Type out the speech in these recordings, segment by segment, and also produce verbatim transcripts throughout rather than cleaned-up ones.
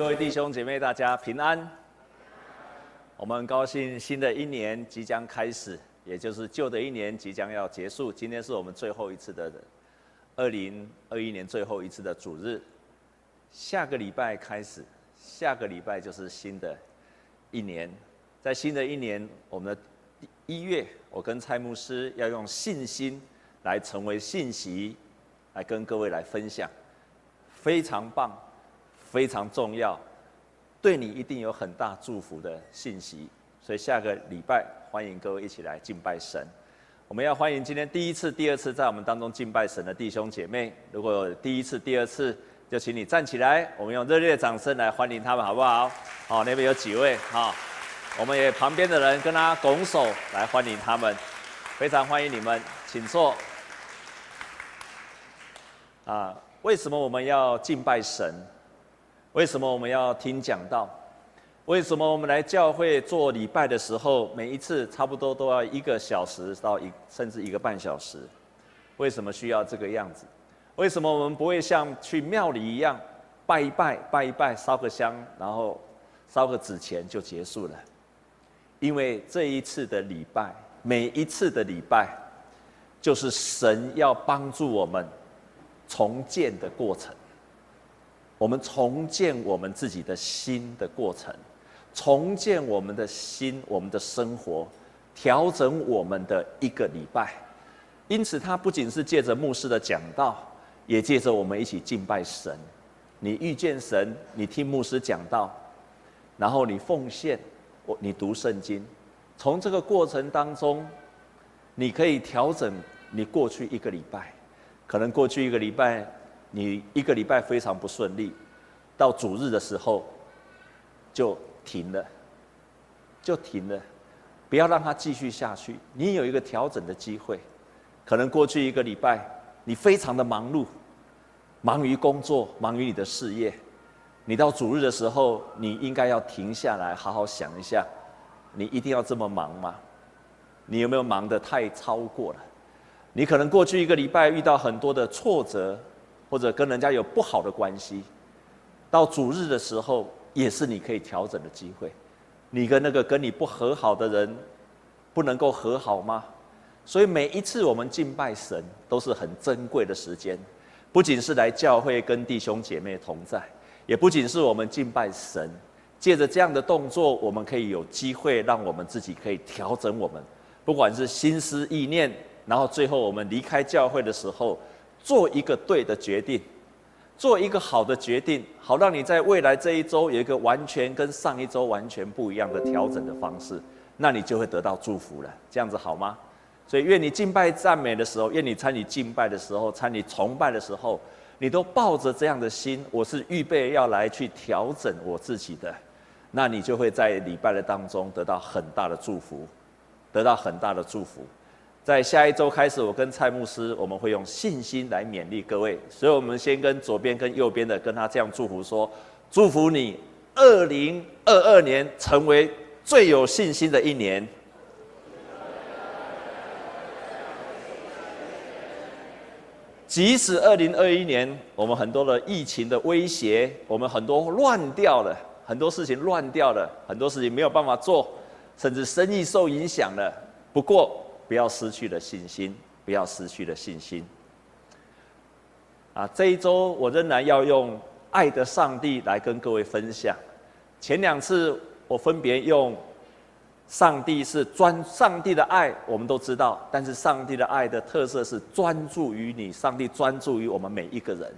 各位弟兄姐妹，大家平安。我们很高兴，新的一年即将开始，也就是旧的一年即将要结束。今天是我们最后一次的二零二一年最后一次的主日。下个礼拜开始，下个礼拜就是新的一年。在新的一年，我们的一月，我跟蔡牧师要用信心来成为信息，来跟各位来分享，非常棒。非常重要，对你一定有很大祝福的信息。所以下个礼拜，欢迎各位一起来敬拜神。我们要欢迎今天第一次、第二次在我们当中敬拜神的弟兄姐妹。如果有第一次、第二次，就请你站起来，我们用热烈的掌声来欢迎他们，好不好？好，那边有几位哈，我们也旁边的人跟他拱手来欢迎他们，非常欢迎你们，请坐。啊，为什么我们要敬拜神？为什么我们要听讲道？为什么我们来教会做礼拜的时候，每一次差不多都要一个小时到一甚至一个半小时？为什么需要这个样子？为什么我们不会像去庙里一样拜一拜、拜一拜、烧个香，然后烧个纸钱就结束了？因为这一次的礼拜，每一次的礼拜，就是神要帮助我们重建的过程。我们重建我们自己的心的过程，重建我们的心，我们的生活，调整我们的一个礼拜。因此，他不仅是借着牧师的讲道，也借着我们一起敬拜神。你遇见神，你听牧师讲道，然后你奉献，你读圣经。从这个过程当中，你可以调整你过去一个礼拜，可能过去一个礼拜。你一个礼拜非常不顺利，到主日的时候就停了，就停了，不要让它继续下去。你有一个调整的机会，可能过去一个礼拜你非常的忙碌，忙于工作，忙于你的事业，你到主日的时候，你应该要停下来，好好想一下，你一定要这么忙吗？你有没有忙得太超过了？你可能过去一个礼拜遇到很多的挫折。或者跟人家有不好的关系，到主日的时候也是你可以调整的机会。你跟那个跟你不和好的人，不能够和好吗？所以每一次我们敬拜神都是很珍贵的时间，不仅是来教会跟弟兄姐妹同在，也不仅是我们敬拜神，借着这样的动作，我们可以有机会让我们自己可以调整我们，不管是心思意念，然后最后我们离开教会的时候。做一个对的决定，做一个好的决定，好让你在未来这一周有一个完全跟上一周完全不一样的调整的方式，那你就会得到祝福了。这样子好吗？所以愿你敬拜赞美的时候，愿你参与敬拜的时候，参与崇拜的时候，你都抱着这样的心，我是预备要来去调整我自己的，那你就会在礼拜的当中得到很大的祝福，得到很大的祝福。在下一周开始，我跟蔡牧师，我们会用信心来勉励各位。所以，我们先跟左边跟右边的跟他这样祝福说：祝福你，二零二二年成为最有信心的一年。即使二零二一年我们很多的疫情的威胁，我们很多乱掉了，很多事情乱掉了，很多事情没有办法做，甚至生意受影响了。不过，不要失去了信心，不要失去了信心。啊，这一周我仍然要用爱的上帝来跟各位分享。前两次我分别用上帝是专，上帝的爱我们都知道，但是上帝的爱的特色是专注于你，上帝专注于我们每一个人。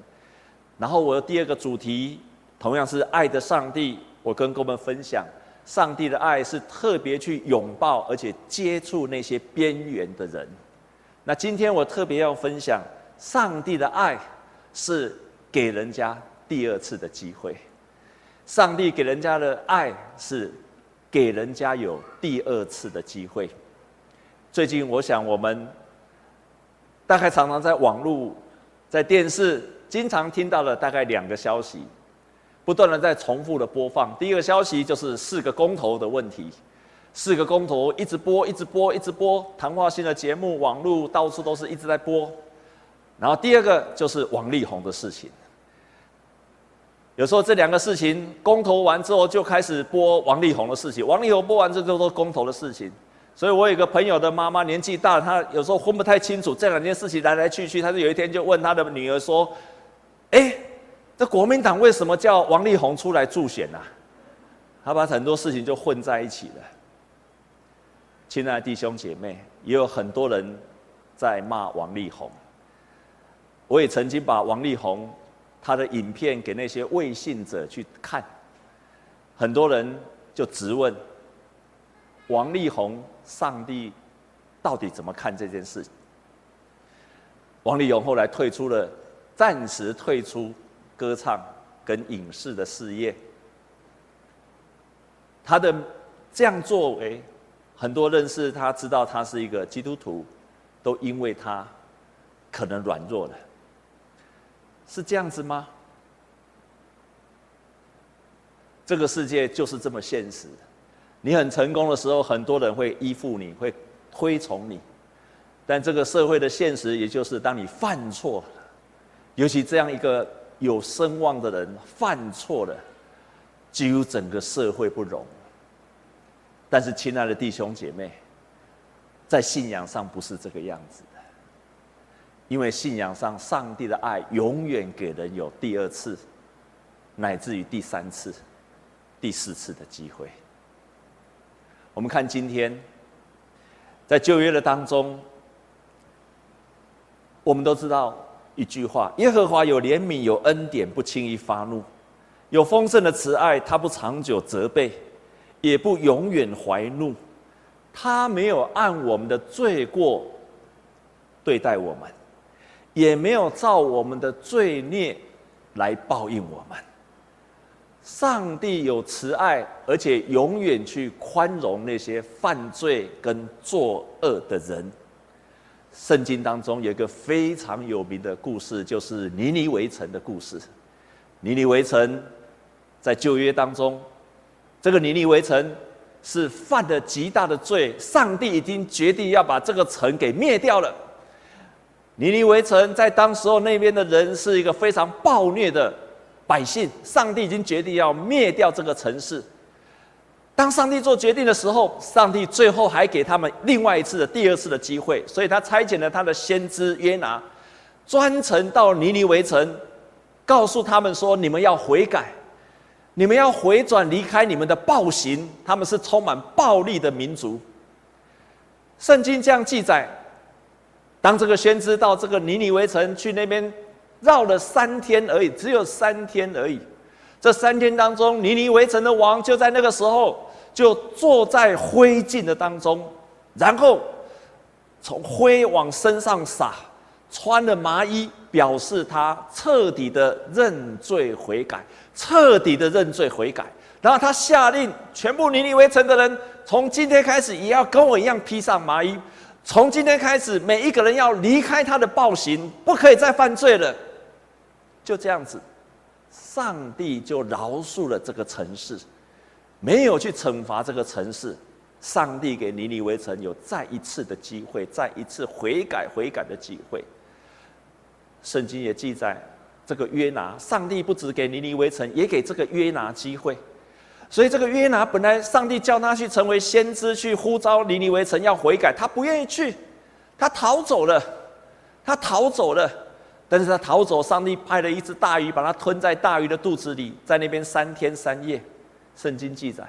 然后我的第二个主题同样是爱的上帝，我跟各位分享。上帝的爱是特别去拥抱，而且接触那些边缘的人。那今天我特别要分享，上帝的爱是给人家第二次的机会。上帝给人家的爱是给人家有第二次的机会。最近我想我们大概常常在网络、在电视经常听到了大概两个消息。不断的在重复的播放。第一个消息就是四个公投的问题，四个公投一直播，一直播，一直播，谈话性的节目、网络到处都是一直在播。然后第二个就是王力宏的事情。有时候这两个事情公投完之后，就开始播王力宏的事情。王力宏播完之后都公投的事情。所以我有一个朋友的妈妈年纪大，她有时候分不太清楚这两件事情来来去去。她就有一天就问她的女儿说：“哎、欸，这国民党为什么叫王力宏出来助选啊？”她把很多事情就混在一起了。亲爱的弟兄姐妹，也有很多人在骂王力宏。我也曾经把王力宏他的影片给那些未信者去看，很多人就质问王力宏，上帝到底怎么看这件事？王力宏后来退出了，暂时退出歌唱跟影视的事业。他的这样作为，很多认识他、知道他是一个基督徒，都因为他可能软弱了。是这样子吗？这个世界就是这么现实。你很成功的时候，很多人会依附你，会推崇你。但这个社会的现实，也就是当你犯错了，尤其这样一个有声望的人犯错了，几乎整个社会不容。但是，亲爱的弟兄姐妹，在信仰上不是这个样子。因为信仰上，上帝的爱永远给人有第二次，乃至于第三次、第四次的机会。我们看今天，在旧约的当中，我们都知道一句话：耶和华有怜悯，有恩典，不轻易发怒，有丰盛的慈爱，他不长久责备，也不永远怀怒。他没有按我们的罪过对待我们，也没有照我们的罪孽来报应我们。上帝有慈爱，而且永远去宽容那些犯罪跟作恶的人。圣经当中有一个非常有名的故事，就是尼尼微城的故事。尼尼微城在旧约当中，这个尼尼微城是犯了极大的罪，上帝已经决定要把这个城给灭掉了。尼尼微城在当时候那边的人是一个非常暴虐的百姓，上帝已经决定要灭掉这个城市。当上帝做决定的时候，上帝最后还给他们另外一次的第二次的机会，所以他差遣了他的先知约拿，专程到尼尼微城，告诉他们说：你们要悔改，你们要回转，离开你们的暴行。他们是充满暴力的民族。圣经这样记载，当这个先知到这个尼尼微城去，那边绕了三天而已，只有三天而已。这三天当中，尼尼微城的王就在那个时候就坐在灰烬的当中，然后从灰往身上撒，穿了麻衣，表示他彻底的认罪悔改，彻底的认罪悔改。然后他下令，全部尼尼微城的人，从今天开始也要跟我一样披上麻衣。从今天开始，每一个人要离开他的暴行，不可以再犯罪了。就这样子，上帝就饶恕了这个城市，没有去惩罚这个城市。上帝给尼尼微城有再一次的机会，再一次悔改悔改的机会。圣经也记载，这个约拿，上帝不只给尼尼微城，也给这个约拿机会。所以这个约拿本来上帝叫他去成为先知，去呼召尼尼微城要悔改，他不愿意去，他逃走了，他逃走了。但是他逃走，上帝派了一只大鱼把他吞在大鱼的肚子里，在那边三天三夜。圣经记载，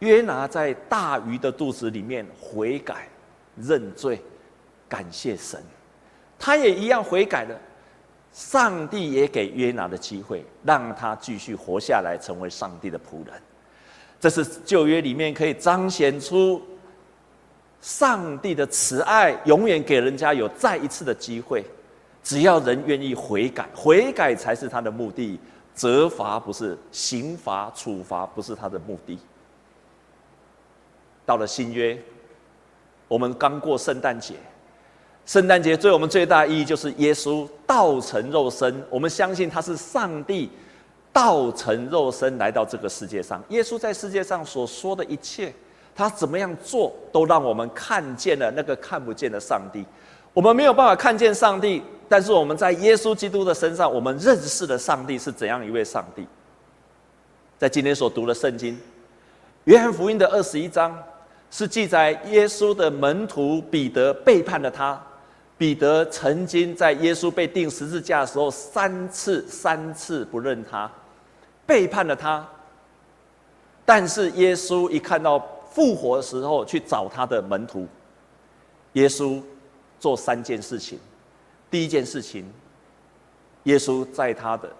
约拿在大鱼的肚子里面悔改、认罪、感谢神，他也一样悔改了。上帝也给约拿的机会，让他继续活下来，成为上帝的仆人。这是旧约里面可以彰显出上帝的慈爱，永远给人家有再一次的机会。只要人愿意悔改，悔改才是他的目的，责罚不是，刑罚处罚不是他的目的。到了新约，我们刚过圣诞节，圣诞节对我们最大意义就是耶稣道成肉身，我们相信他是上帝道成肉身来到这个世界上。耶稣在世界上所说的一切，他怎么样做，都让我们看见了那个看不见的上帝。我们没有办法看见上帝，但是我们在耶稣基督的身上，我们认识了上帝是怎样一位上帝。在今天所读的圣经，约翰福音的二十一章，是记载耶稣的门徒彼得背叛了他。彼得曾经在耶稣被钉十字架的时候，三次三次不认他，背叛了他。但是耶稣一看到复活的时候，去找他的门徒。耶稣做三件事情。第一件事情，耶稣在他的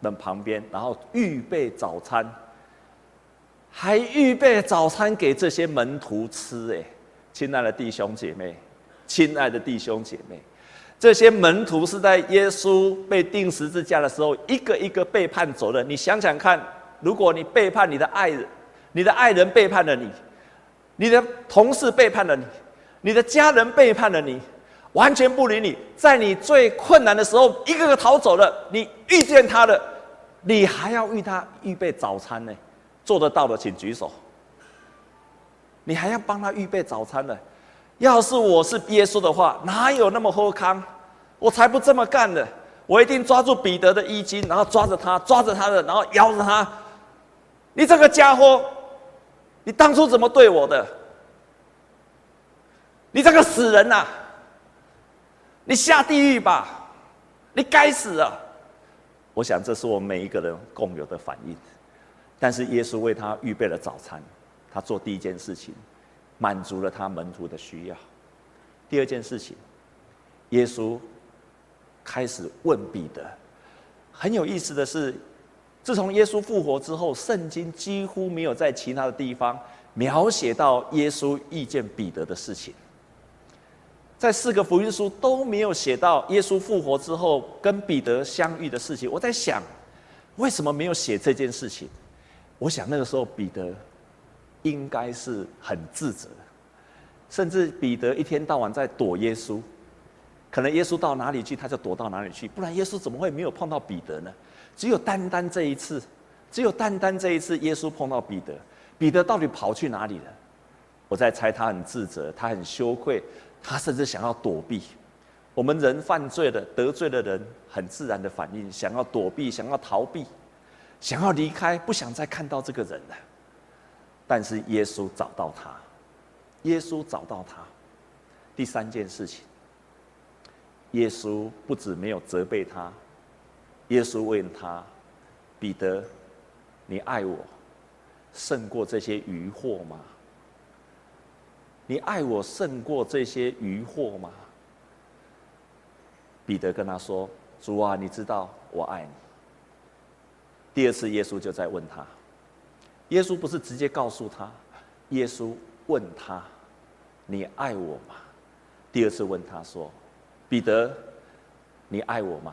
门旁边，然后预备早餐，还预备早餐给这些门徒吃。哎，亲爱的弟兄姐妹，亲爱的弟兄姐妹，这些门徒是在耶稣被钉十字架的时候，一个一个背叛走了。你想想看，如果你背叛你的爱人，你的爱人背叛了你，你的同事背叛了你，你的家人背叛了你，完全不理你，在你最困难的时候，一个个逃走了。你遇见他了，你还要为他预备早餐呢？做得到的请举手。你还要帮他预备早餐呢？要是我是耶稣的话，哪有那么好康？我才不这么干的！我一定抓住彼得的衣襟，然后抓着他，抓着他的，然后摇着他。你这个家伙，你当初怎么对我的？你这个死人啊！你下地狱吧！你该死啊！我想这是我们每一个人共有的反应。但是耶稣为他预备了早餐，他做第一件事情，满足了他门徒的需要。第二件事情，耶稣开始问彼得。很有意思的是，自从耶稣复活之后，圣经几乎没有在其他的地方描写到耶稣遇见彼得的事情。在四个福音书都没有写到耶稣复活之后跟彼得相遇的事情。我在想，为什么没有写这件事情？我想那个时候彼得应该是很自责，甚至彼得一天到晚在躲耶稣，可能耶稣到哪里去他就躲到哪里去，不然耶稣怎么会没有碰到彼得呢？只有单单这一次，只有单单这一次耶稣碰到彼得。彼得到底跑去哪里了？我在猜他很自责，他很羞愧，他甚至想要躲避。我们人犯罪了，得罪了人，很自然的反应，想要躲避，想要逃避，想要离开，不想再看到这个人了。但是耶稣找到他，耶稣找到他。第三件事情，耶稣不只没有责备他，耶稣问他：彼得，你爱我胜过这些渔获吗？你爱我胜过这些渔获吗？彼得跟他说：主啊，你知道我爱你。第二次耶稣就在问他，耶稣不是直接告诉他，耶稣问他：你爱我吗？第二次问他说：彼得，你爱我吗？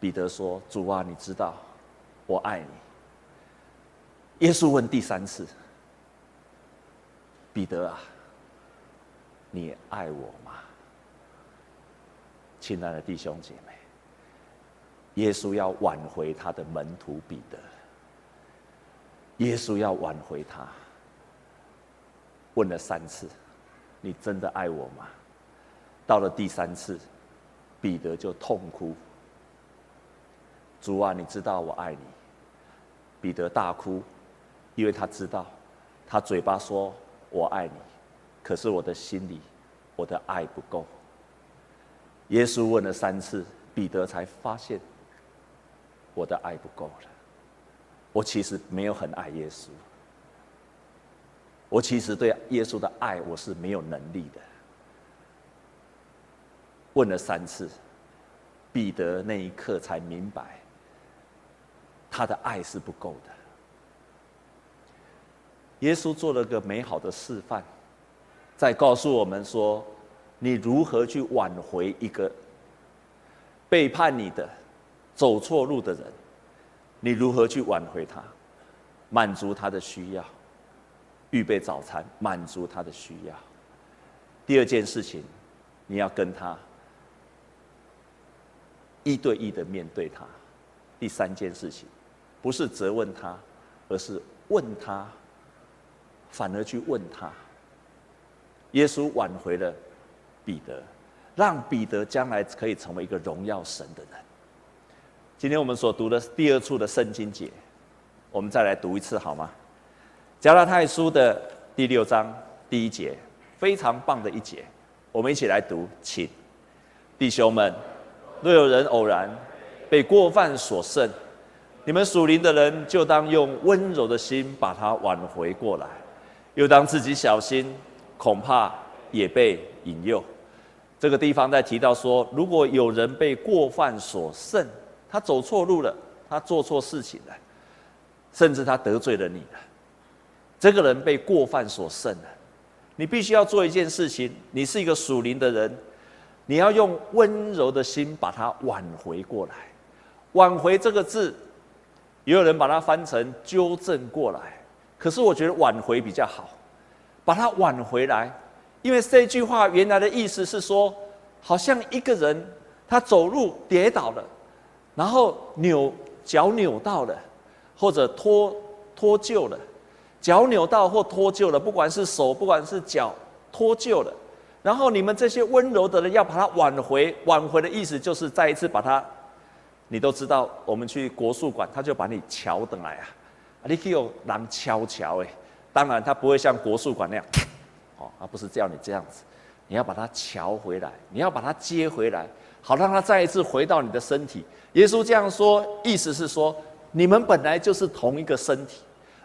彼得说：主啊，你知道我爱你。耶稣问第三次：彼得啊，你爱我吗？亲爱的弟兄姐妹，耶稣要挽回他的门徒彼得，耶稣要挽回他。问了三次，你真的爱我吗？到了第三次，彼得就痛哭。主啊，你知道我爱你。彼得大哭，因为他知道，他嘴巴说我爱你，可是我的心里，我的爱不够。耶稣问了三次，彼得才发现，我的爱不够了。我其实没有很爱耶稣，我其实对耶稣的爱我是没有能力的。问了三次，彼得那一刻才明白，他的爱是不够的。耶稣做了个美好的示范，在告诉我们说，你如何去挽回一个背叛你的、走错路的人，你如何去挽回他，满足他的需要，预备早餐，满足他的需要。第二件事情，你要跟他一对一的面对他。第三件事情，不是责问他，而是问他。反而去问他，耶稣挽回了彼得，让彼得将来可以成为一个荣耀神的人。今天我们所读的第二处的圣经节，我们再来读一次好吗？加拉太书的第六章第一节，非常棒的一节，我们一起来读，请弟兄们，若有人偶然被过犯所胜，你们属灵的人就当用温柔的心把他挽回过来，又当自己小心，恐怕也被引诱。这个地方在提到说，如果有人被过犯所胜，他走错路了，他做错事情了，甚至他得罪了你了，这个人被过犯所胜了，你必须要做一件事情，你是一个属灵的人，你要用温柔的心把他挽回过来。挽回这个字，也有人把它翻成纠正过来，可是我觉得挽回比较好，把它挽回来。因为这句话原来的意思是说，好像一个人他走路跌倒了，然后扭脚扭到了，或者脱脱臼了，脚扭到或脱臼了，不管是手不管是脚脱臼了，然后你们这些温柔的人要把它挽回。挽回的意思就是再一次把它，你都知道，我们去国术馆他就把你敲回来啊，你去有人敲敲的，当然他不会像国术馆那样，哦，他不是叫你这样子，你要把它敲回来，你要把它接回来，好让他再一次回到你的身体。耶稣这样说，意思是说，你们本来就是同一个身体，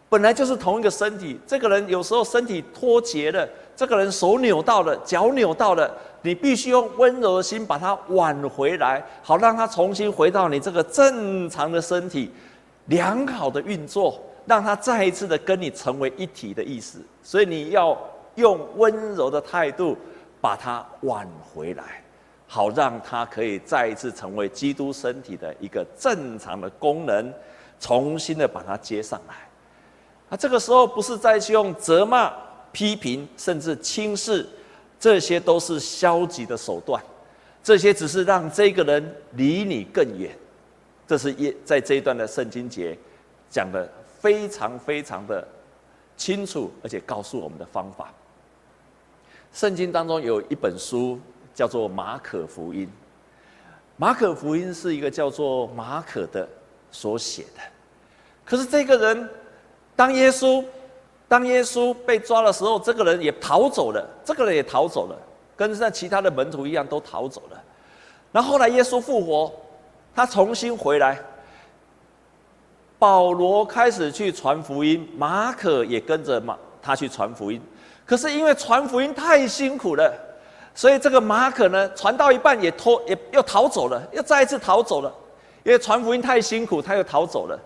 本来就是同一个身体。这个人有时候身体脱节了，这个人手扭到了，脚扭到了，你必须用温柔的心把他挽回来，好让他重新回到你这个正常的身体，良好的运作，让他再一次的跟你成为一体的意思。所以你要用温柔的态度把他挽回来，好让他可以再一次成为基督身体的一个正常的功能，重新的把他接上来。啊，这个时候不是再去用责骂、批评，甚至轻视，这些都是消极的手段，这些只是让这个人离你更远。这是在这一段的圣经节讲的非常非常的清楚，而且告诉我们的方法。圣经当中有一本书叫做马可福音，马可福音是一个叫做马可的所写的。可是这个人，当耶稣当耶稣被抓的时候，这个人也逃走了，这个人也逃走了，跟像其他的门徒一样都逃走了。然后后来耶稣复活，他重新回来，保罗开始去传福音，马可也跟着他去传福音。可是因为传福音太辛苦了，所以这个马可呢，传到一半也脱也又逃走了，又再一次逃走了，因为传福音太辛苦，他又逃走了。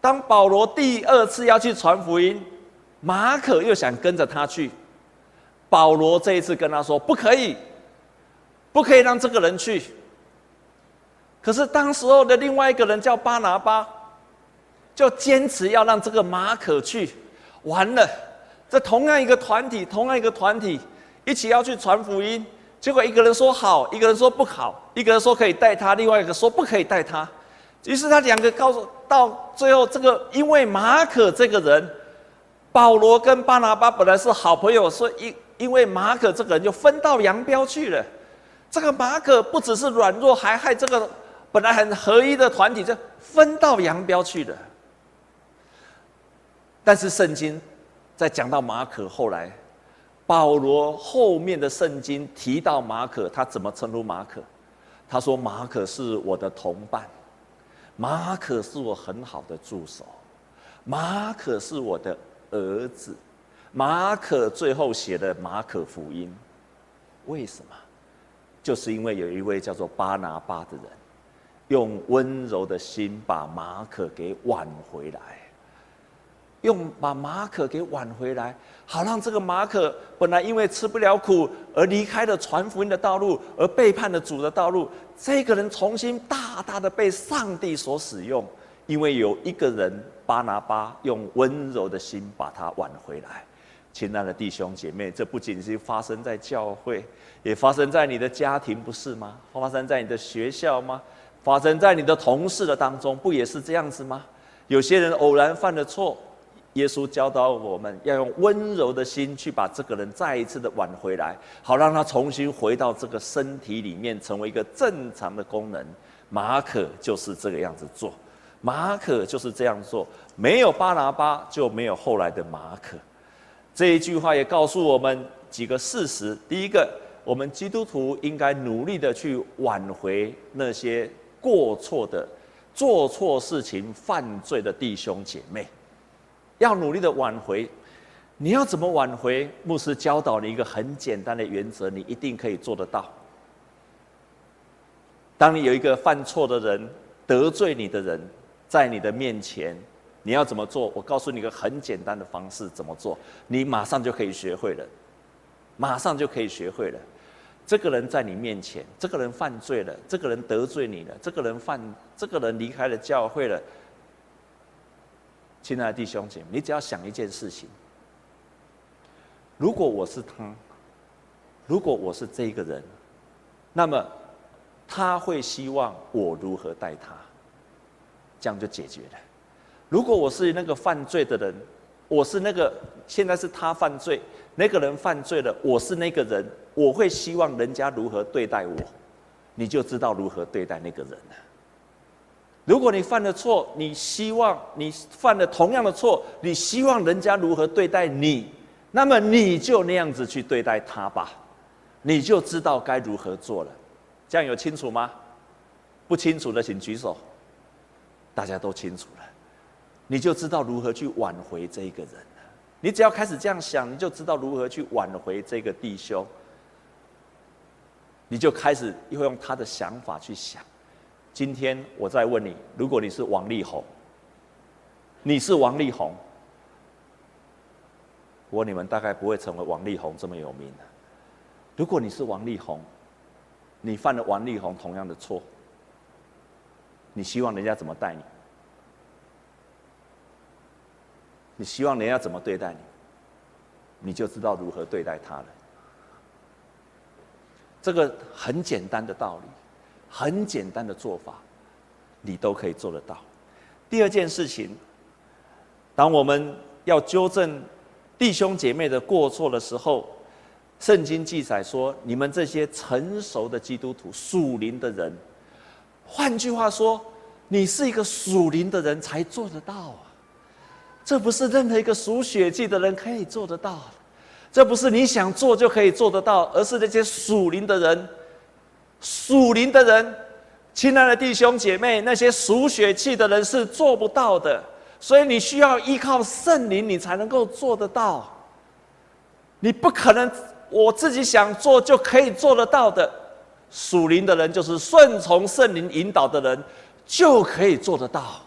当保罗第二次要去传福音，马可又想跟着他去，保罗这一次跟他说不可以，不可以让这个人去。可是当时候的另外一个人叫巴拿巴，就坚持要让这个马可去。完了，这同样一个团体，同样一个团体一起要去传福音，结果一个人说好，一个人说不好，一个人说可以带他，另外一个说不可以带他。于是他两个告诉到最后，这个因为马可这个人，保罗跟巴拿巴本来是好朋友，所以因为马可这个人就分道扬镳去了。这个马可不只是软弱，还害这个本来很合一的团体就分道扬镳去了。但是圣经在讲到马可，后来保罗后面的圣经提到马可，他怎么称呼马可？他说马可是我的同伴，马可是我很好的助手，马可是我的儿子，马可最后写的马可福音。为什么？就是因为有一位叫做巴拿巴的人，用温柔的心把马可给挽回来，用把马可给挽回来，好让这个马可本来因为吃不了苦而离开了传福音的道路，而背叛了主的道路。这个人重新大大的被上帝所使用，因为有一个人巴拿巴用温柔的心把他挽回来。亲爱的弟兄姐妹，这不仅是发生在教会，也发生在你的家庭，不是吗？发生在你的学校吗？发生在你的同事的当中，不也是这样子吗？有些人偶然犯了错，耶稣教导我们要用温柔的心去把这个人再一次的挽回来，好让他重新回到这个身体里面，成为一个正常的功能。马可就是这个样子做，马可就是这样做，没有巴拿巴就没有后来的马可。这一句话也告诉我们几个事实：第一个，我们基督徒应该努力的去挽回那些过错的、做错事情、犯罪的弟兄姐妹，要努力的挽回。你要怎么挽回？牧师教导你一个很简单的原则，你一定可以做得到。当你有一个犯错的人、得罪你的人在你的面前，你要怎么做？我告诉你一个很简单的方式，怎么做？你马上就可以学会了，马上就可以学会了。这个人在你面前，这个人犯罪了，这个人得罪你了，这个人犯，这个人离开了教会了。亲爱的弟兄姐妹，你只要想一件事情：如果我是他，如果我是这个人，那么他会希望我如何待他，这样就解决了。如果我是那个犯罪的人，我是那个，现在是他犯罪，那个人犯罪了，我是那个人，我会希望人家如何对待我，你就知道如何对待那个人了。如果你犯了错，你希望你犯了同样的错，你希望人家如何对待你，那么你就那样子去对待他吧，你就知道该如何做了。这样有清楚吗？不清楚的请举手。大家都清楚了，你就知道如何去挽回这一个人了。你只要开始这样想，你就知道如何去挽回这个弟兄。你就开始会用他的想法去想。今天我再问你，如果你是王力宏，你是王力宏，我你们大概不会成为王力宏这么有名的。如果你是王力宏，你犯了王力宏同样的错，你希望人家怎么待你？你希望人家怎么对待你，你就知道如何对待他了。这个很简单的道理，很简单的做法，你都可以做得到。第二件事情，当我们要纠正弟兄姐妹的过错的时候，圣经记载说，你们这些成熟的基督徒、属灵的人，换句话说，你是一个属灵的人才做得到啊。这不是任何一个属血气的人可以做得到的，这不是你想做就可以做得到，而是那些属灵的人，属灵的人，亲爱的弟兄姐妹，那些属血气的人是做不到的，所以你需要依靠圣灵，你才能够做得到。你不可能我自己想做就可以做得到的，属灵的人就是顺从圣灵引导的人，就可以做得到。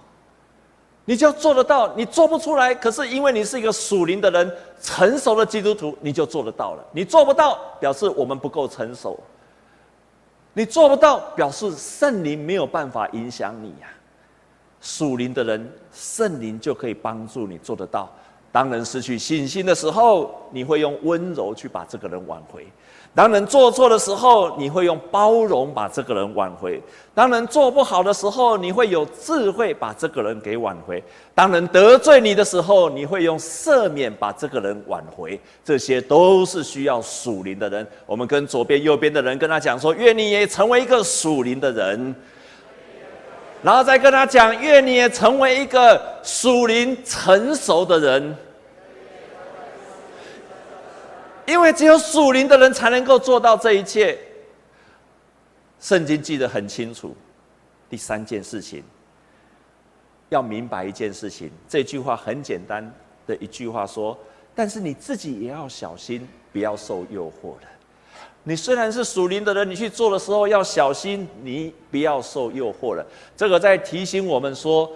你就做得到，你做不出来，可是因为你是一个属灵的人，成熟的基督徒，你就做得到了。你做不到，表示我们不够成熟；你做不到，表示圣灵没有办法影响你呀、啊。属灵的人，圣灵就可以帮助你做得到。当人失去信心的时候，你会用温柔去把这个人挽回；当人做错的时候，你会用包容把这个人挽回；当人做不好的时候，你会有智慧把这个人给挽回；当人得罪你的时候，你会用赦免把这个人挽回。这些都是需要属灵的人。我们跟左边右边的人跟他讲说，愿你也成为一个属灵的人，然后再跟他讲，愿你也成为一个属灵成熟的人。因为只有属灵的人才能够做到这一切。圣经记得很清楚。第三件事情，要明白一件事情，这句话很简单的一句话说，但是你自己也要小心，不要受诱惑了。你虽然是属灵的人，你去做的时候要小心，你不要受诱惑了。这个在提醒我们说，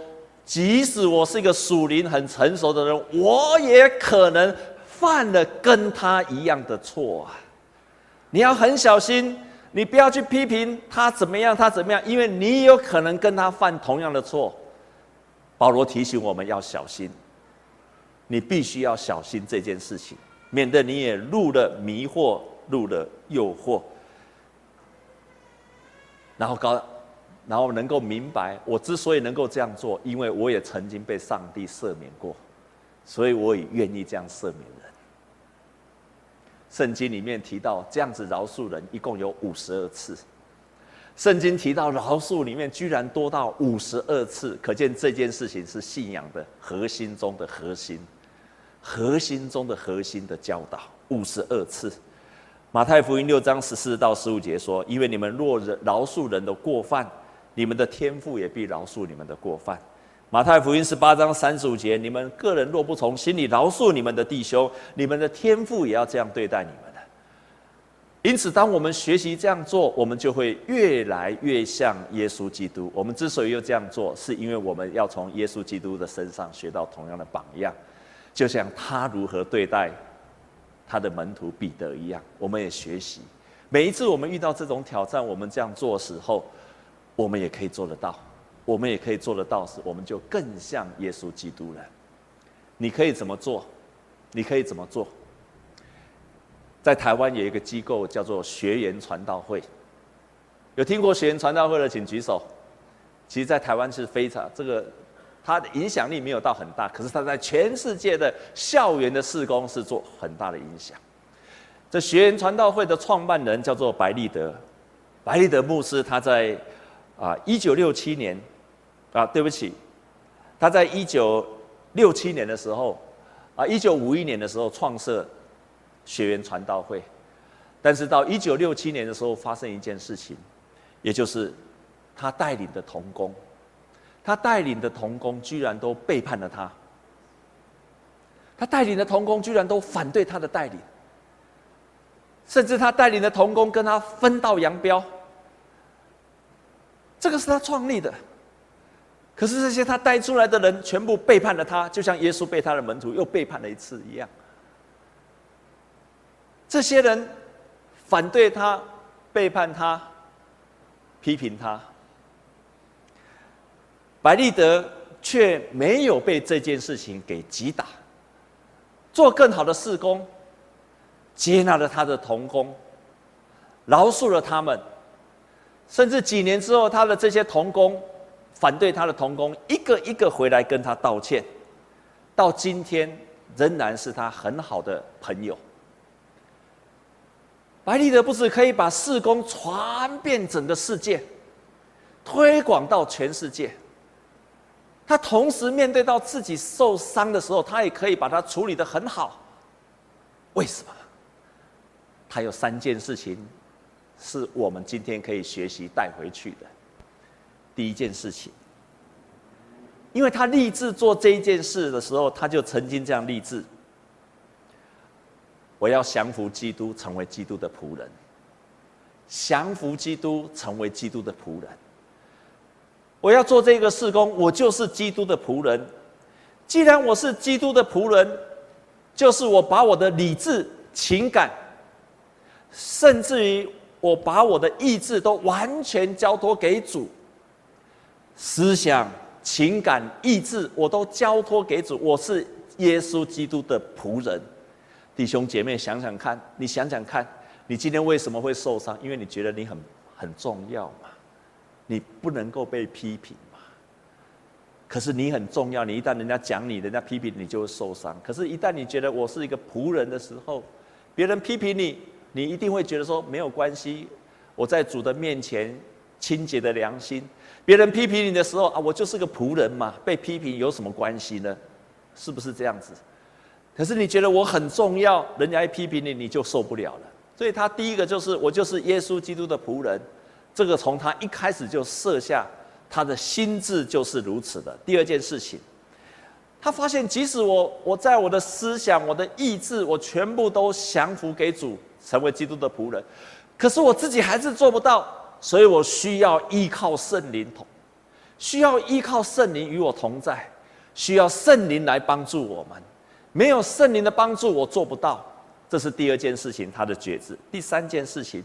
即使我是一个属灵很成熟的人，我也可能犯了跟他一样的错啊！你要很小心，你不要去批评他怎么样，他怎么样，因为你有可能跟他犯同样的错。保罗提醒我们要小心，你必须要小心这件事情，免得你也入了迷惑，入了诱惑。然后高，然后能够明白，我之所以能够这样做，因为我也曾经被上帝赦免过，所以我也愿意这样赦免人。圣经里面提到这样子饶恕人一共有五十二次，圣经提到饶恕里面居然多到五十二次，可见这件事情是信仰的核心中的核心，核心中的核心的教导，五十二次。马太福音六章十四到十五节说：“因为你们若饶恕人的过犯，你们的天父也必饶恕你们的过犯。”马太福音十八章三十五节：“你们个人若不从心里饶恕你们的弟兄，你们的天父也要这样对待你们了。”因此，当我们学习这样做，我们就会越来越像耶稣基督。我们之所以要这样做，是因为我们要从耶稣基督的身上学到同样的榜样，就像他如何对待他的门徒彼得一样，我们也学习。每一次我们遇到这种挑战，我们这样做的时候，我们也可以做得到。我们也可以做得到时，我们就更像耶稣基督了。你可以怎么做？你可以怎么做？在台湾有一个机构叫做学员传道会，有听过学员传道会的请举手。其实，在台湾是非常这个，它的影响力没有到很大，可是它在全世界的校园的事工是做很大的影响。这学员传道会的创办人叫做白立德，白立德牧师他在啊一九六七年。啊，对不起，他在一九六七年的时候，啊，一九五一年的时候创设学员传道会，但是到一九六七年的时候发生一件事情，也就是他带领的同工，他带领的同工居然都背叛了他，他带领的同工居然都反对他的带领，甚至他带领的同工跟他分道扬镳，这个是他创立的。可是这些他带出来的人全部背叛了他，就像耶稣被他的门徒又背叛了一次一样。这些人反对他、背叛他、批评他，白立德却没有被这件事情给击打，做更好的事工，接纳了他的同工，饶恕了他们，甚至几年之后，他的这些同工。反对他的同工一个一个回来跟他道歉，到今天仍然是他很好的朋友。白立德不只可以把事工传遍整个世界，推广到全世界，他同时面对到自己受伤的时候，他也可以把它处理得很好。为什么？他有三件事情是我们今天可以学习带回去的。第一件事情，因为他立志做这一件事的时候，他就曾经这样立志：我要降服基督，成为基督的仆人。降服基督，成为基督的仆人。我要做这个事工，我就是基督的仆人。既然我是基督的仆人，就是我把我的理智、情感，甚至于我把我的意志都完全交托给主。思想、情感、意志，我都交托给主。我是耶稣基督的仆人。弟兄姐妹，想想看，你想想看，你今天为什么会受伤？因为你觉得你很很重要嘛，你不能够被批评嘛。可是你很重要，你一旦人家讲你，人家批评你，就会受伤。可是，一旦你觉得我是一个仆人的时候，别人批评你，你一定会觉得说没有关系，我在主的面前清洁的良心。别人批评你的时候啊，我就是个仆人嘛，被批评有什么关系呢？是不是这样子？可是你觉得我很重要，人家一批评你，你就受不了了。所以他第一个就是我就是耶稣基督的仆人，这个从他一开始就设下，他的心智就是如此的。第二件事情，他发现即使我我在我的思想、我的意志，我全部都降服给主，成为基督的仆人，可是我自己还是做不到。所以我需要依靠圣灵，需要依靠圣灵与我同在，需要圣灵来帮助我们。没有圣灵的帮助，我做不到。这是第二件事情，他的觉知。第三件事情，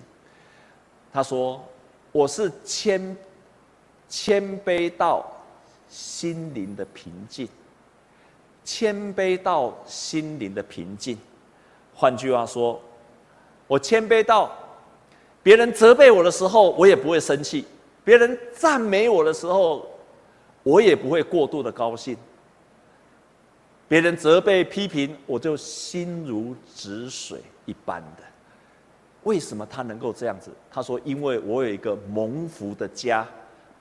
他说：“我是谦谦卑到心灵的平静，谦卑到心灵的平静。”换句话说，我谦卑到。别人责备我的时候，我也不会生气；别人赞美我的时候，我也不会过度的高兴。别人责备批评，我就心如止水一般的。为什么他能够这样子？他说：“因为我有一个蒙福的家，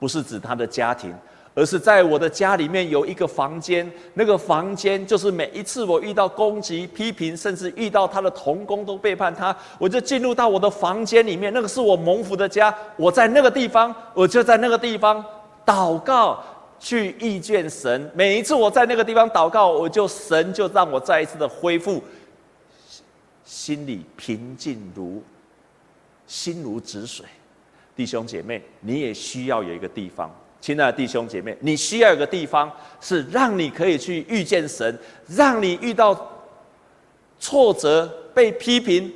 不是指他的家庭，而是在我的家里面有一个房间。那个房间就是每一次我遇到攻击、批评，甚至遇到他的同工都背叛他，我就进入到我的房间里面。那个是我蒙福的家，我在那个地方，我就在那个地方祷告。”去遇见神，每一次我在那个地方祷告，我就神就让我再一次的恢复，心里平静如，心如止水。弟兄姐妹，你也需要有一个地方，亲爱的弟兄姐妹，你需要有一个地方是让你可以去遇见神，让你遇到挫折、被批评、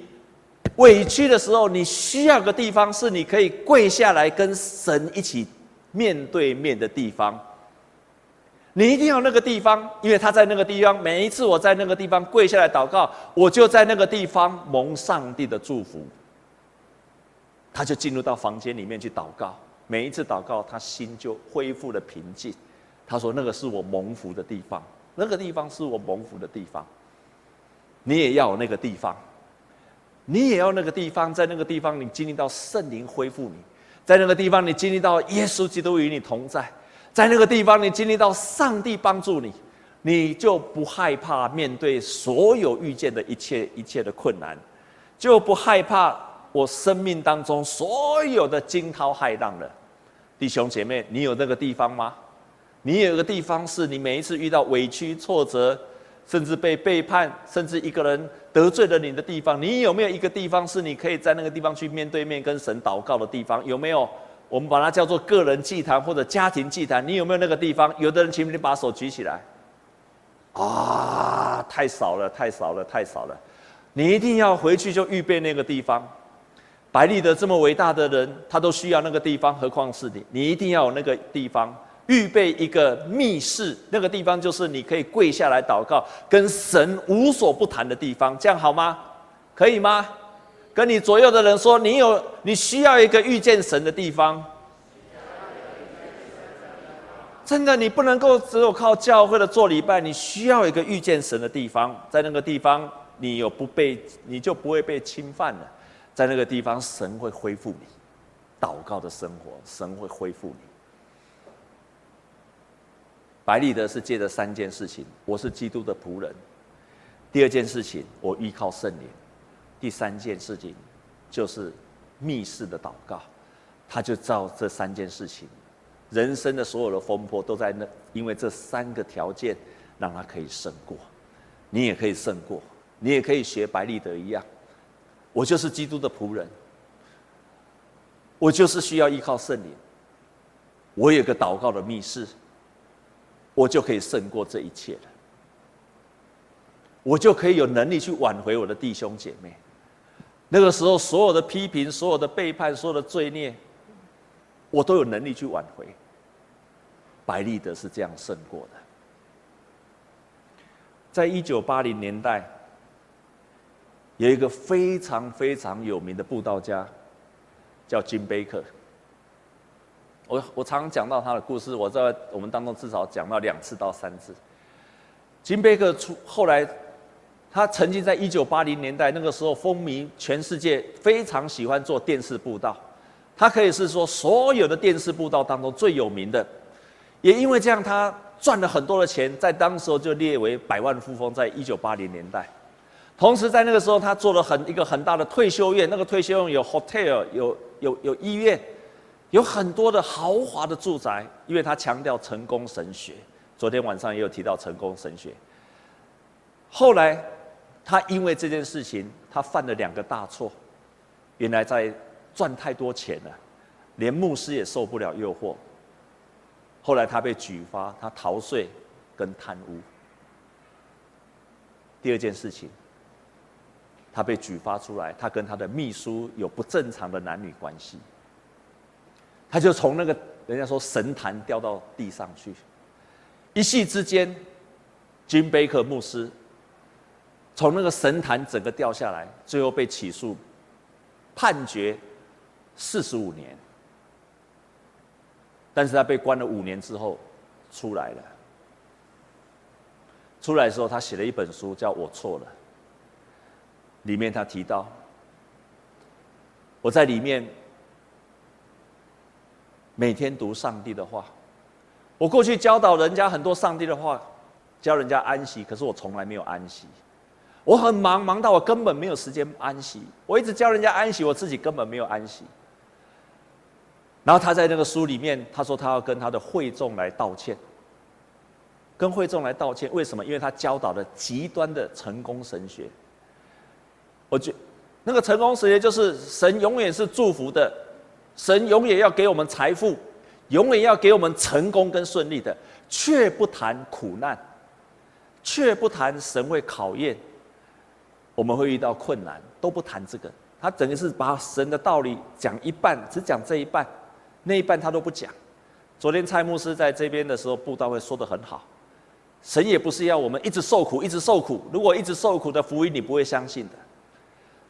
委屈的时候，你需要一个地方是你可以跪下来跟神一起面对面的地方。你一定要那个地方，因为他在那个地方，每一次我在那个地方跪下来祷告，我就在那个地方蒙上帝的祝福。他就进入到房间里面去祷告，每一次祷告他心就恢复了平静。他说那个是我蒙福的地方，那个地方是我蒙福的地方。你也要有那个地方，你也要那个地方，在那个地方你经历到圣灵恢复你，在那个地方你经历到耶稣基督与你同在，在那个地方你经历到上帝帮助你，你就不害怕面对所有遇见的一切一切的困难，就不害怕我生命当中所有的惊涛骇浪了。弟兄姐妹，你有那个地方吗？你有个地方是你每一次遇到委屈、挫折，甚至被背叛，甚至一个人得罪了你的地方，你有没有一个地方是你可以在那个地方去面对面跟神祷告的地方？有没有？我们把它叫做个人祭坛或者家庭祭坛，你有没有那个地方？有的人请你把手举起来。啊，太少了，太少了，太少了！你一定要回去就预备那个地方。白利德这么伟大的人，他都需要那个地方，何况是你？你一定要有那个地方。预备一个密室，那个地方就是你可以跪下来祷告，跟神无所不谈的地方，这样好吗？可以吗？跟你左右的人说，你有，你需要一个遇见神的地方。真的，你不能够只有靠教会的做礼拜，你需要一个遇见神的地方。在那个地方，你有不被，你就不会被侵犯了。在那个地方，神会恢复你祷告的生活，神会恢复你。白利德是借着三件事情：我是基督的仆人；第二件事情，我依靠圣灵；第三件事情，就是密室的祷告。他就照这三件事情，人生的所有的风波都在那，因为这三个条件让他可以胜过。你也可以胜过，你也可以学白利德一样。我就是基督的仆人，我就是需要依靠圣灵，我有个祷告的密室。我就可以胜过这一切了，我就可以有能力去挽回我的弟兄姐妹。那个时候，所有的批评、所有的背叛、所有的罪孽，我都有能力去挽回。白利德是这样胜过的。在一九八零年代，有一个非常非常有名的布道家，叫金贝克。我我常常讲到他的故事，我在我们当中至少讲到两次到三次。金贝克出后来，他曾经在一九八零年代那个时候风靡全世界，非常喜欢做电视布道。他可以是说所有的电视布道当中最有名的，也因为这样他赚了很多的钱，在当时候就列为百万富翁，在一九八零年代。同时在那个时候，他做了很一个很大的退休院，那个退休院有 hotel， 有有有医院。有很多的豪华的住宅，因为他强调成功神学。昨天晚上也有提到成功神学。后来，他因为这件事情，他犯了两个大错。原来在赚太多钱了，连牧师也受不了诱惑。后来他被举发，他逃税跟贪污。第二件事情，他被举发出来，他跟他的秘书有不正常的男女关系。他就从那个人家说神坛掉到地上去，一夕之间，金贝克牧师从那个神坛整个掉下来，最后被起诉，判决四十五年。但是他被关了五年之后出来了，出来的时候，他写了一本书叫《我错了》，里面他提到，我在里面每天读上帝的话。我过去教导人家很多上帝的话，教人家安息，可是我从来没有安息。我很忙，忙到我根本没有时间安息。我一直教人家安息，我自己根本没有安息。然后他在那个书里面，他说他要跟他的会众来道歉，跟会众来道歉。为什么？因为他教导了极端的成功神学。我觉得那个成功神学就是神永远是祝福的，神永远要给我们财富，永远要给我们成功跟顺利的，却不谈苦难，却不谈神会考验。我们会遇到困难，都不谈这个。他整个是把神的道理讲一半，只讲这一半，那一半他都不讲。昨天蔡牧师在这边的时候，布道会说得很好。神也不是要我们一直受苦，一直受苦。如果一直受苦的福音，你不会相信的。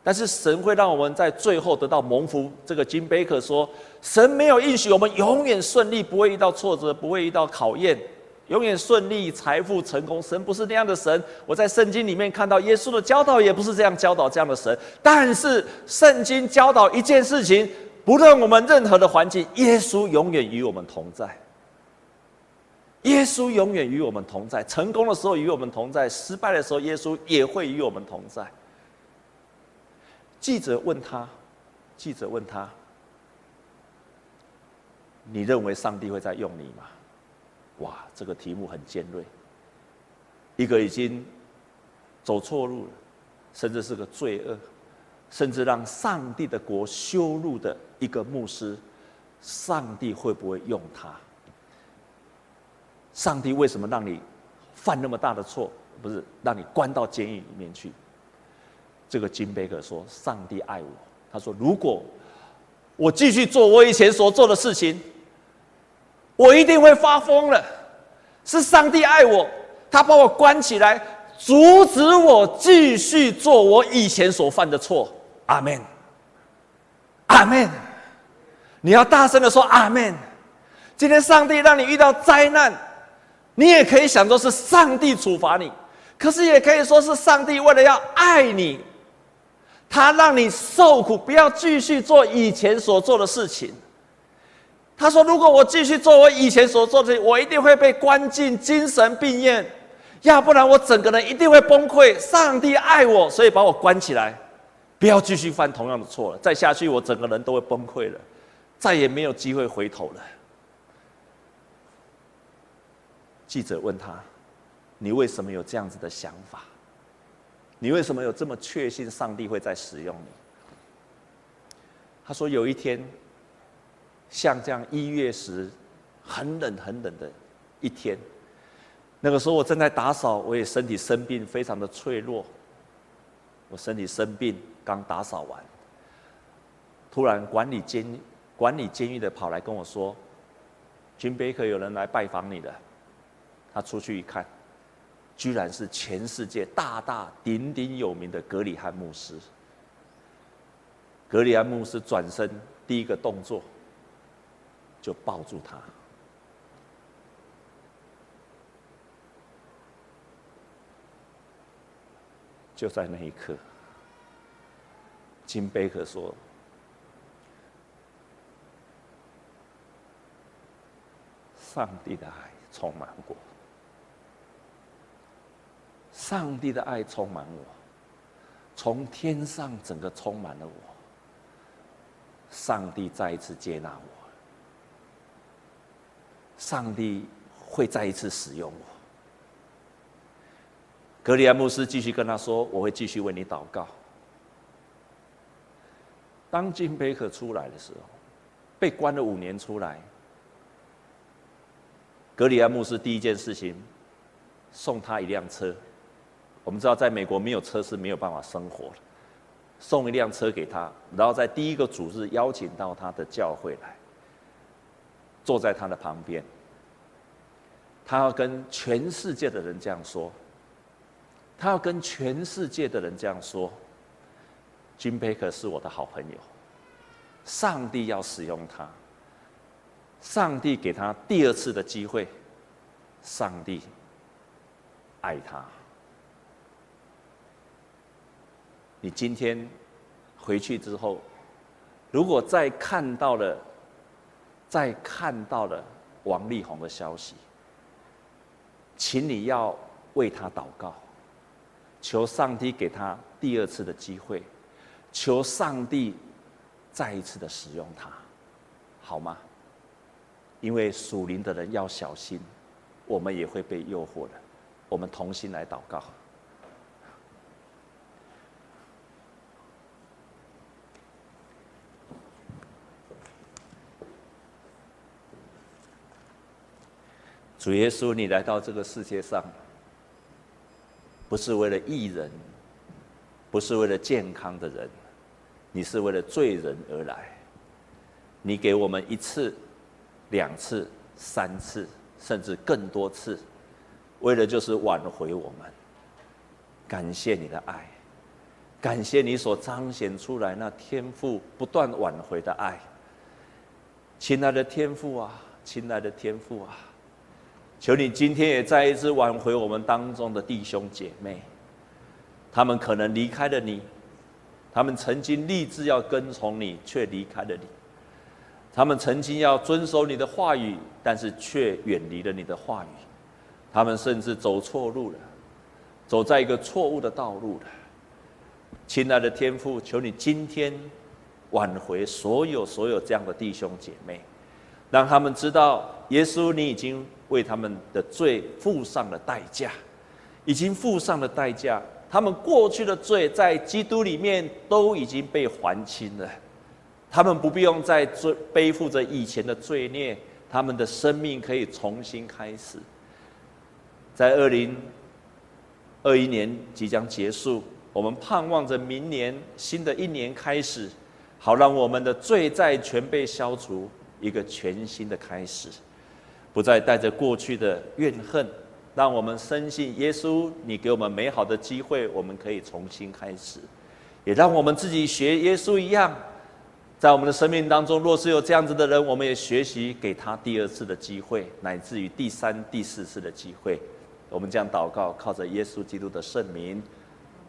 但是神会让我们在最后得到蒙福。这个金贝克说，神没有应许我们永远顺利，不会遇到挫折，不会遇到考验。永远顺利、财富、成功，神不是那样的神。我在圣经里面看到耶稣的教导也不是这样教导这样的神。但是圣经教导一件事情，不论我们任何的环境，耶稣永远与我们同在。耶稣永远与我们同在，成功的时候与我们同在，失败的时候耶稣也会与我们同在。记者问他，记者问他，你认为上帝会再用你吗？哇，这个题目很尖锐。一个已经走错路了，甚至是个罪恶，甚至让上帝的国羞辱的一个牧师，上帝会不会用他？上帝为什么让你犯那么大的错？不是让你关到监狱里面去？这个金贝克说：“上帝爱我。”他说：“如果我继续做我以前所做的事情，我一定会发疯了，是上帝爱我，他把我关起来，阻止我继续做我以前所犯的错。”阿们，阿们。你要大声的说阿们。今天上帝让你遇到灾难，你也可以想说是上帝处罚你，可是也可以说是上帝为了要爱你，他让你受苦，不要继续做以前所做的事情。他说：“如果我继续做我以前所做的，我一定会被关进精神病院，要不然我整个人一定会崩溃。上帝爱我，所以把我关起来，不要继续犯同样的错了。再下去，我整个人都会崩溃了，再也没有机会回头了。”记者问他：“你为什么有这样子的想法？你为什么有这么确信上帝会再使用你？”他说：“有一天。”像这样一月时，很冷很冷的一天，那个时候我正在打扫，我也身体生病，非常的脆弱。我身体生病，刚打扫完，突然管理监管理监狱的跑来跟我说：“金贝克，有人来拜访你了。”他出去一看，居然是全世界大大鼎鼎有名的格里汉牧师。格里汉牧师转身第一个动作，就抱住他。就在那一刻，金贝克说：“上帝的爱充满我，上帝的爱充满我，从天上整个充满了我。上帝再一次接纳我。”上帝会再一次使用我。格里安牧师继续跟他说：“我会继续为你祷告。”当金贝克出来的时候，被关了五年出来，格里安牧师第一件事情送他一辆车。我们知道在美国没有车是没有办法生活的，送一辆车给他，然后在第一个主日邀请到他的教会来。坐在他的旁边，他要跟全世界的人这样说，他要跟全世界的人这样说：“金贝克是我的好朋友，上帝要使用他，上帝给他第二次的机会，上帝爱他。你今天回去之后，如果再看到了，再看到了王力宏的消息，请你要为他祷告，求上帝给他第二次的机会，求上帝再一次的使用他，好吗？因为属灵的人要小心，我们也会被诱惑的。我们同心来祷告。主耶稣，你来到这个世界上，不是为了义人，不是为了健康的人，你是为了罪人而来。你给我们一次、两次、三次，甚至更多次，为了就是挽回我们。感谢你的爱，感谢你所彰显出来那天父不断挽回的爱。亲爱的天父啊，亲爱的天父啊，求你今天也再一次挽回我们当中的弟兄姐妹，他们可能离开了你，他们曾经立志要跟从你，却离开了你；他们曾经要遵守你的话语，但是却远离了你的话语；他们甚至走错路了，走在一个错误的道路了。亲爱的天父，求你今天挽回所有所有这样的弟兄姐妹，让他们知道，耶稣，你已经为他们的罪付上了代价，已经付上了代价。他们过去的罪在基督里面都已经被还清了，他们不必用再背负着以前的罪孽，他们的生命可以重新开始。在二零二一年即将结束，我们盼望着明年新的一年开始，好让我们的罪债全被消除，一个全新的开始，不再带着过去的怨恨。让我们深信耶稣，你给我们美好的机会，我们可以重新开始。也让我们自己学耶稣一样，在我们的生命当中，若是有这样子的人，我们也学习给他第二次的机会，乃至于第三、第四次的机会。我们这样祷告，靠着耶稣基督的圣名，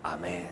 阿们。